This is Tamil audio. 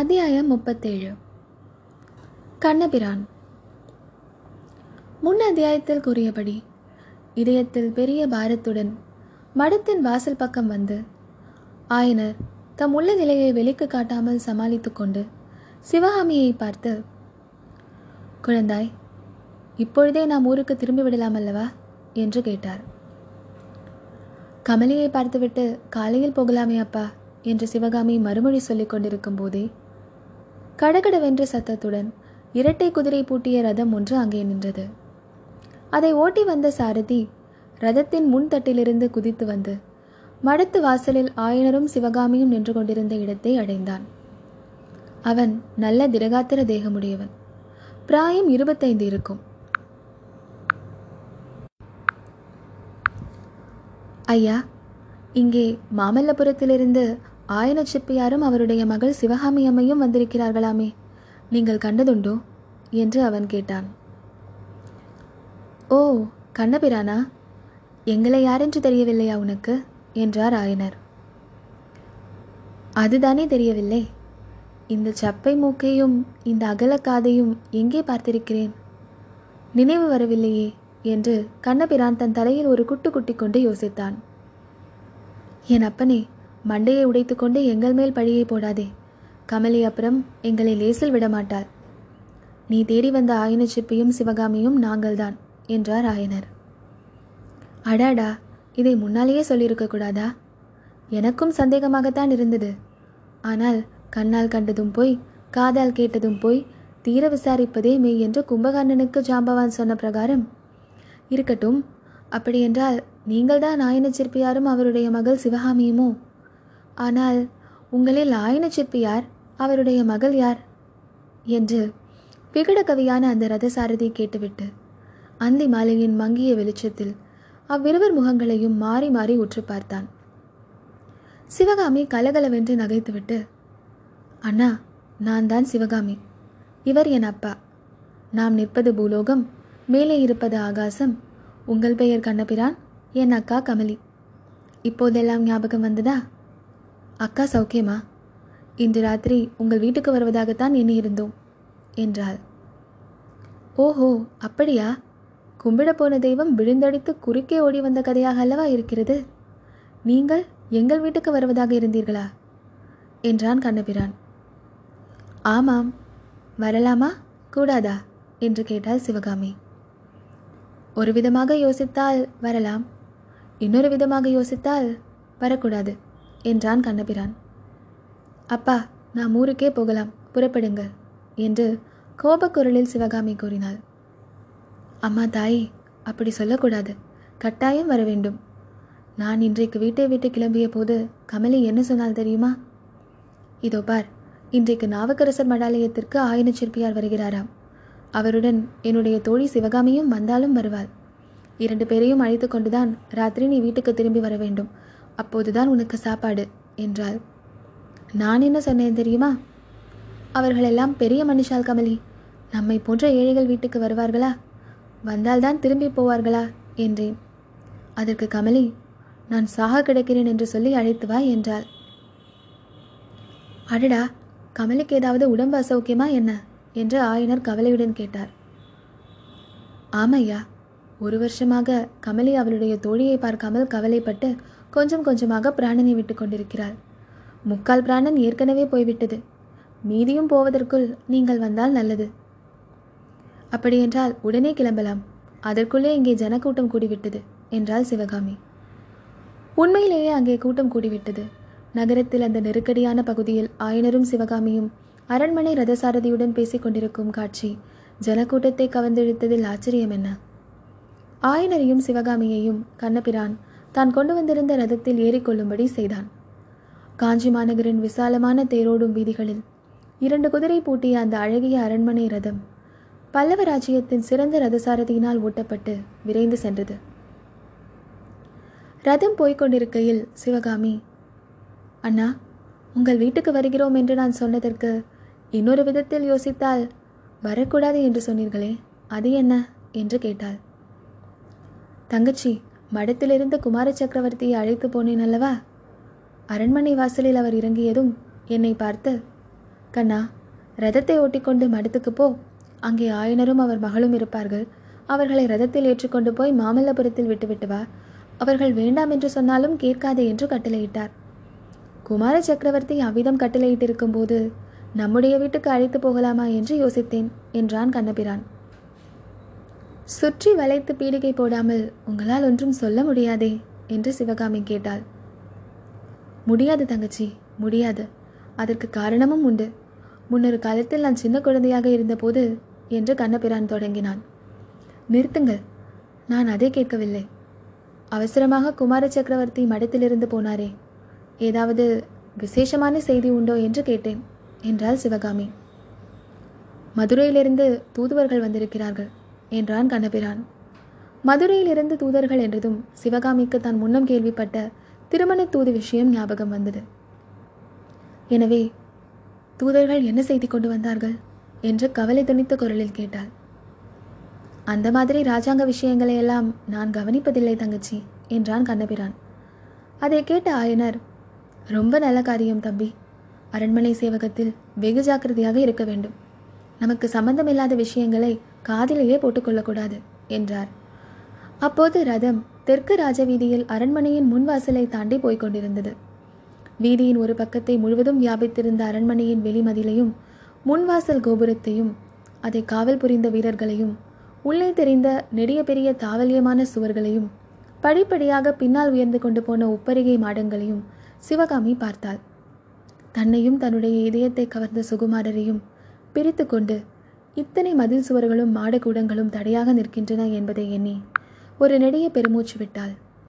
அத்தியாயம் 37. கண்ணபிரான். முன் அத்தியாயத்தில் கூறியபடி இதயத்தில் பெரிய பாரத்துடன் மடத்தின் வாசல் பக்கம் வந்து ஆயனர் தம் உள்ள நிலையை வெளிக்கு காட்டாமல் சமாளித்து கொண்டு சிவகாமியை பார்த்து, குழந்தாய், இப்பொழுதே நாம் ஊருக்கு திரும்பிவிடலாம் அல்லவா என்று கேட்டார். கமலையை பார்த்துவிட்டு காலையில் போகலாமே அப்பா என்று சிவகாமி மறுமொழி சொல்லிக் கொண்டிருக்கும் போதே கடகடவென்ற சத்தத்துடன் இரட்டை குதிரை பூட்டிய ரதம் ஒன்று அங்கே நின்றது. அதை ஓட்டி வந்த சாரதி ரதத்தின் முன் தட்டிலிருந்து குதித்து வந்து மடத்து வாசலில் ஆயனரும் சிவகாமியும் நின்று கொண்டிருந்த இடத்தை அடைந்தான். அவன் நல்ல திரகாத்திர தேகமுடையவன். பிராயம் 25 இருக்கும். ஐயா, இங்கே மாமல்லபுரத்திலிருந்து ஆயன சிப்பியாரும் அவருடைய மகள் சிவகாமி அம்மையும் வந்திருக்கிறார்களாமே, நீங்கள் கண்டதுண்டோ என்று அவன் கேட்டான். ஓ, கண்ணபிரானா, எங்களை யாரென்று தெரியவில்லையா உனக்கு என்றார் ஆயனர். அதுதானே தெரியவில்லை, இந்த சப்பை மூக்கையும் இந்த அகலக்காதையும் எங்கே பார்த்திருக்கிறேன், நினைவு வரவில்லையே என்று கண்ணபிரான் தன் தலையில் ஒரு குட்டு குட்டி கொண்டு யோசித்தான். என் அப்பனே, மண்டையை உடைத்து கொண்டு எங்கள் மேல் பழியை போடாதே. கமலை அப்புறம் எங்களை லேசில் விடமாட்டாள். நீ தேடி வந்த ஆயன சிப்பியும் சிவகாமியும் நாங்கள்தான் என்றார் ஆயனர். அடாடா, இதை முன்னாலேயே சொல்லியிருக்கக்கூடாதா? எனக்கும் சந்தேகமாகத்தான் இருந்தது. ஆனால் கண்ணால் கண்டதும் போய் காதால் கேட்டதும் போய் தீர விசாரிப்பதே மெய் என்று கும்பகர்ணனுக்கு ஜாம்பவான் சொன்ன பிரகாரம் இருக்கட்டும். அப்படியென்றால் நீங்கள்தான் ஆயன சிற்பியாரும் அவருடைய மகள் சிவகாமியுமோ? ஆனால் உங்களில் ஆயன சிற்பியார், அவருடைய மகள் யார் என்று விகடகவியான அந்த ரதசாரதி கேட்டுவிட்டு அந்தி மாலையின் மங்கிய வெளிச்சத்தில் அவ்விருவர் முகங்களையும் மாறி மாறி உற்று பார்த்தான். சிவகாமி கலகலவென்று நகைத்துவிட்டு, அண்ணா, நான் தான் சிவகாமி, இவர் என் அப்பா, நாம் நிற்பது பூலோகம், மேலே இருப்பது ஆகாசம், உங்கள் பெயர் கண்ணபிரான், என் அக்கா கமலி. இப்போதெல்லாம் ஞாபகம் வந்ததா? அக்கா சௌக்கியமா? இன்று ராத்திரி உங்கள் வீட்டுக்கு வருவதாகத்தான் எண்ணி இருந்தோம் என்றாள். ஓஹோ, அப்படியா? கும்பிட போன தெய்வம் விழுந்தடித்து குறுக்கே ஓடி வந்த கதையாக அல்லவா இருக்கிறது. நீங்கள் எங்கள் வீட்டுக்கு வருவதாக இருந்தீர்களா என்றான் கண்ணபிரான். ஆமாம், வரலாமா கூடாதா என்று கேட்டாள் சிவகாமி. ஒரு விதமாக யோசித்தால் வரலாம், இன்னொரு விதமாக யோசித்தால் வரக்கூடாது என்றான் கண்ணபிரான். அப்பா, நாம் ஊருக்கே போகலாம், புறப்படுங்கள் என்று கோபக்குரலில் சிவகாமி கூறினாள். அம்மா தாயே, அப்படி சொல்லக்கூடாது, கட்டாயம் வர வேண்டும். நான் இன்றைக்கு வீட்டை விட்டு கிளம்பிய போது கமலி என்ன சொன்னால் தெரியுமா? இதோ பார், இன்றைக்கு நாவக்கரசர் மடாலயத்திற்கு ஆயன சிற்பியார் வருகிறாராம். அவருடன் என்னுடைய தோழி சிவகாமியும் வந்தாலும் வருவாள். 2 பேரையும் அழைத்து கொண்டுதான் ராத்திரி நீ வீட்டுக்கு திரும்பி வர வேண்டும். அப்போதுதான் உனக்கு சாப்பாடு என்றாள். நான் என்ன சொன்னேன் தெரியுமா? அவர்களெல்லாம் பெரிய மனுஷால் கமலி, நம்மை போன்ற ஏழைகள் வீட்டுக்கு வருவார்களா, வந்தால்தான் திரும்பி போவார்களா என்றேன். அதற்கு கமலி, நான் சாக கிடக்கிறேன் என்று சொல்லி அழைத்து வா என்றாள். அடடா, கமலுக்கு ஏதாவது உடம்பு அசௌக்கியமா என்ன என்று ஆயனர் கவலையுடன் கேட்டார். ஆமையா, 1 வருஷமாக கமலி அவளுடைய தோழியை பார்க்காமல் கவலைப்பட்டு கொஞ்சம் கொஞ்சமாக பிராணனை விட்டு கொண்டிருக்கிறாள். 3/4 பிராணன் ஏற்கனவே போய்விட்டது. மீதியும் போவதற்குள் நீங்கள் வந்தால் நல்லது. அப்படியென்றால் உடனே கிளம்பலாம், அதற்குள்ளே இங்கே ஜனக்கூட்டம் கூடிவிட்டது என்றாள் சிவகாமி. உண்மையிலேயே அங்கே கூட்டம் கூடிவிட்டது. நகரத்தில் அந்த நெருக்கடியான பகுதியில் ஆயனரும் சிவகாமியும் அரண்மனை ரதசாரதியுடன் பேசிக் கொண்டிருக்கும் காட்சி ஜனக்கூட்டத்தை கவர்ந்தெழுத்ததில் ஆச்சரியம் என்ன? ஆயனரையும் சிவகாமியையும் கண்ணபிரான் தான் கொண்டு வந்திருந்த ரதத்தில் ஏறிக்கொள்ளும்படி செய்தான். காஞ்சி மாநகரின் விசாலமான தேரோடும் வீதிகளில் 2 குதிரை பூட்டிய அந்த அழகிய அரண்மனை ரதம் பல்லவ ராஜ்யத்தின் சிறந்த ரதசாரதியினால் ஓட்டப்பட்டு விரைந்து சென்றது. ரதம் போய்கொண்டிருக்கையில் சிவகாமி, அண்ணா, உங்கள் வீட்டுக்கு வருகிறோம் என்று நான் சொன்னதற்கு இன்னொரு விதத்தில் யோசித்தால் வரக்கூடாது என்று சொன்னீர்களே, அது என்ன என்று கேட்டாள். தங்கச்சி, மடத்திலிருந்து குமார சக்கரவர்த்தியை அழைத்து போனேன் அல்லவா? அரண்மனை வாசலில் அவர் இறங்கியதும் என்னை பார்த்து, கண்ணா, ரதத்தை ஓட்டிக்கொண்டு மடத்துக்கு போ. அங்கே ஆயனரும் அவர் மகளும் இருப்பார்கள். அவர்களை ரதத்தில் ஏற்றிக்கொண்டு போய் மாமல்லபுரத்தில் விட்டுவிட்டு வா. அவர்கள் வேண்டாம் என்று சொன்னாலும் கேட்காதே என்று கட்டளையிட்டார். குமார சக்கரவர்த்தி அவ்விதம் கட்டளையிட்டிருக்கும் போது நம்முடைய வீட்டுக்கு அழைத்து போகலாமா என்று யோசித்தேன் என்றான் கண்ணபிரான். சுற்றி வளைத்து பீடிகை போடாமல் உங்களால் ஒன்றும் சொல்ல முடியாதே என்று சிவகாமி கேட்டாள். முடியாது தங்கச்சி, முடியாது. அதற்கு காரணமும் உண்டு. முன்னொரு காலத்தில் நான் சின்ன குழந்தையாக இருந்தபோது என்று கண்ணபிரான் தொடங்கினான். நிறுத்துங்கள், நான் அதை கேட்கவில்லை. அவசரமாக குமார சக்கரவர்த்தி மடத்திலிருந்து போனாரே, ஏதாவது விசேஷமான செய்தி உண்டோ என்று கேட்டேன் என்றாள் சிவகாமி. மதுரையிலிருந்து தூதுவர்கள் வந்திருக்கிறார்கள் என்றான் கண்ணபிரான். மதுரையிலிருந்து தூதர்கள் என்றதும் சிவகாமிக்கு தான் முன்னம் கேள்விப்பட்ட திருமண தூது விஷயம் ஞாபகம் வந்தது. எனவே தூதர்கள் என்ன செய்தி கொண்டு வந்தார்கள் என்று கவலை துணித்த குரலில் கேட்டாள். அந்த மாதிரி ராஜாங்க விஷயங்களை எல்லாம் நான் கவனிப்பதில்லை தங்கச்சி என்றான் கண்ணபிரான். அதை கேட்ட ஆயனர், ரொம்ப நல்ல காரியம் தம்பி. அரண்மனை சேவகத்தில் வெகு ஜாக்கிரதையாக இருக்க வேண்டும். நமக்கு சம்பந்தமில்லாத விஷயங்களை காதிலேயே போட்டுக்கொள்ளக்கூடாது என்றார். அப்போது ரதம் தெற்கு ராஜவீதியில் அரண்மனையின் முன்வாசலை தாண்டி போய்கொண்டிருந்தது. வீதியின் ஒரு பக்கத்தை முழுவதும் வியாபித்திருந்த அரண்மனையின் வெளிமதிலையும் முன்வாசல் கோபுரத்தையும் அதை காவல் புரிந்த வீரர்களையும் உள்ளே தெரிந்த நெடிய பெரிய தாவல்யமான சுவர்களையும் படிப்படியாக பின்னால் உயர்ந்து கொண்டு போன ஒப்பரிகை மாடங்களையும் சிவகாமி பார்த்தாள். தன்னையும் தன்னுடைய இதயத்தை கவர்ந்த சுகுமாரரையும் பிரித்து கொண்டு இத்தனை மதில் சுவர்களும் மாடக்கூடங்களும் தடையாக நிற்கின்றன என்பதை எண்ணி ஒரு நெடிய பெருமூச்சு விட்டாள்.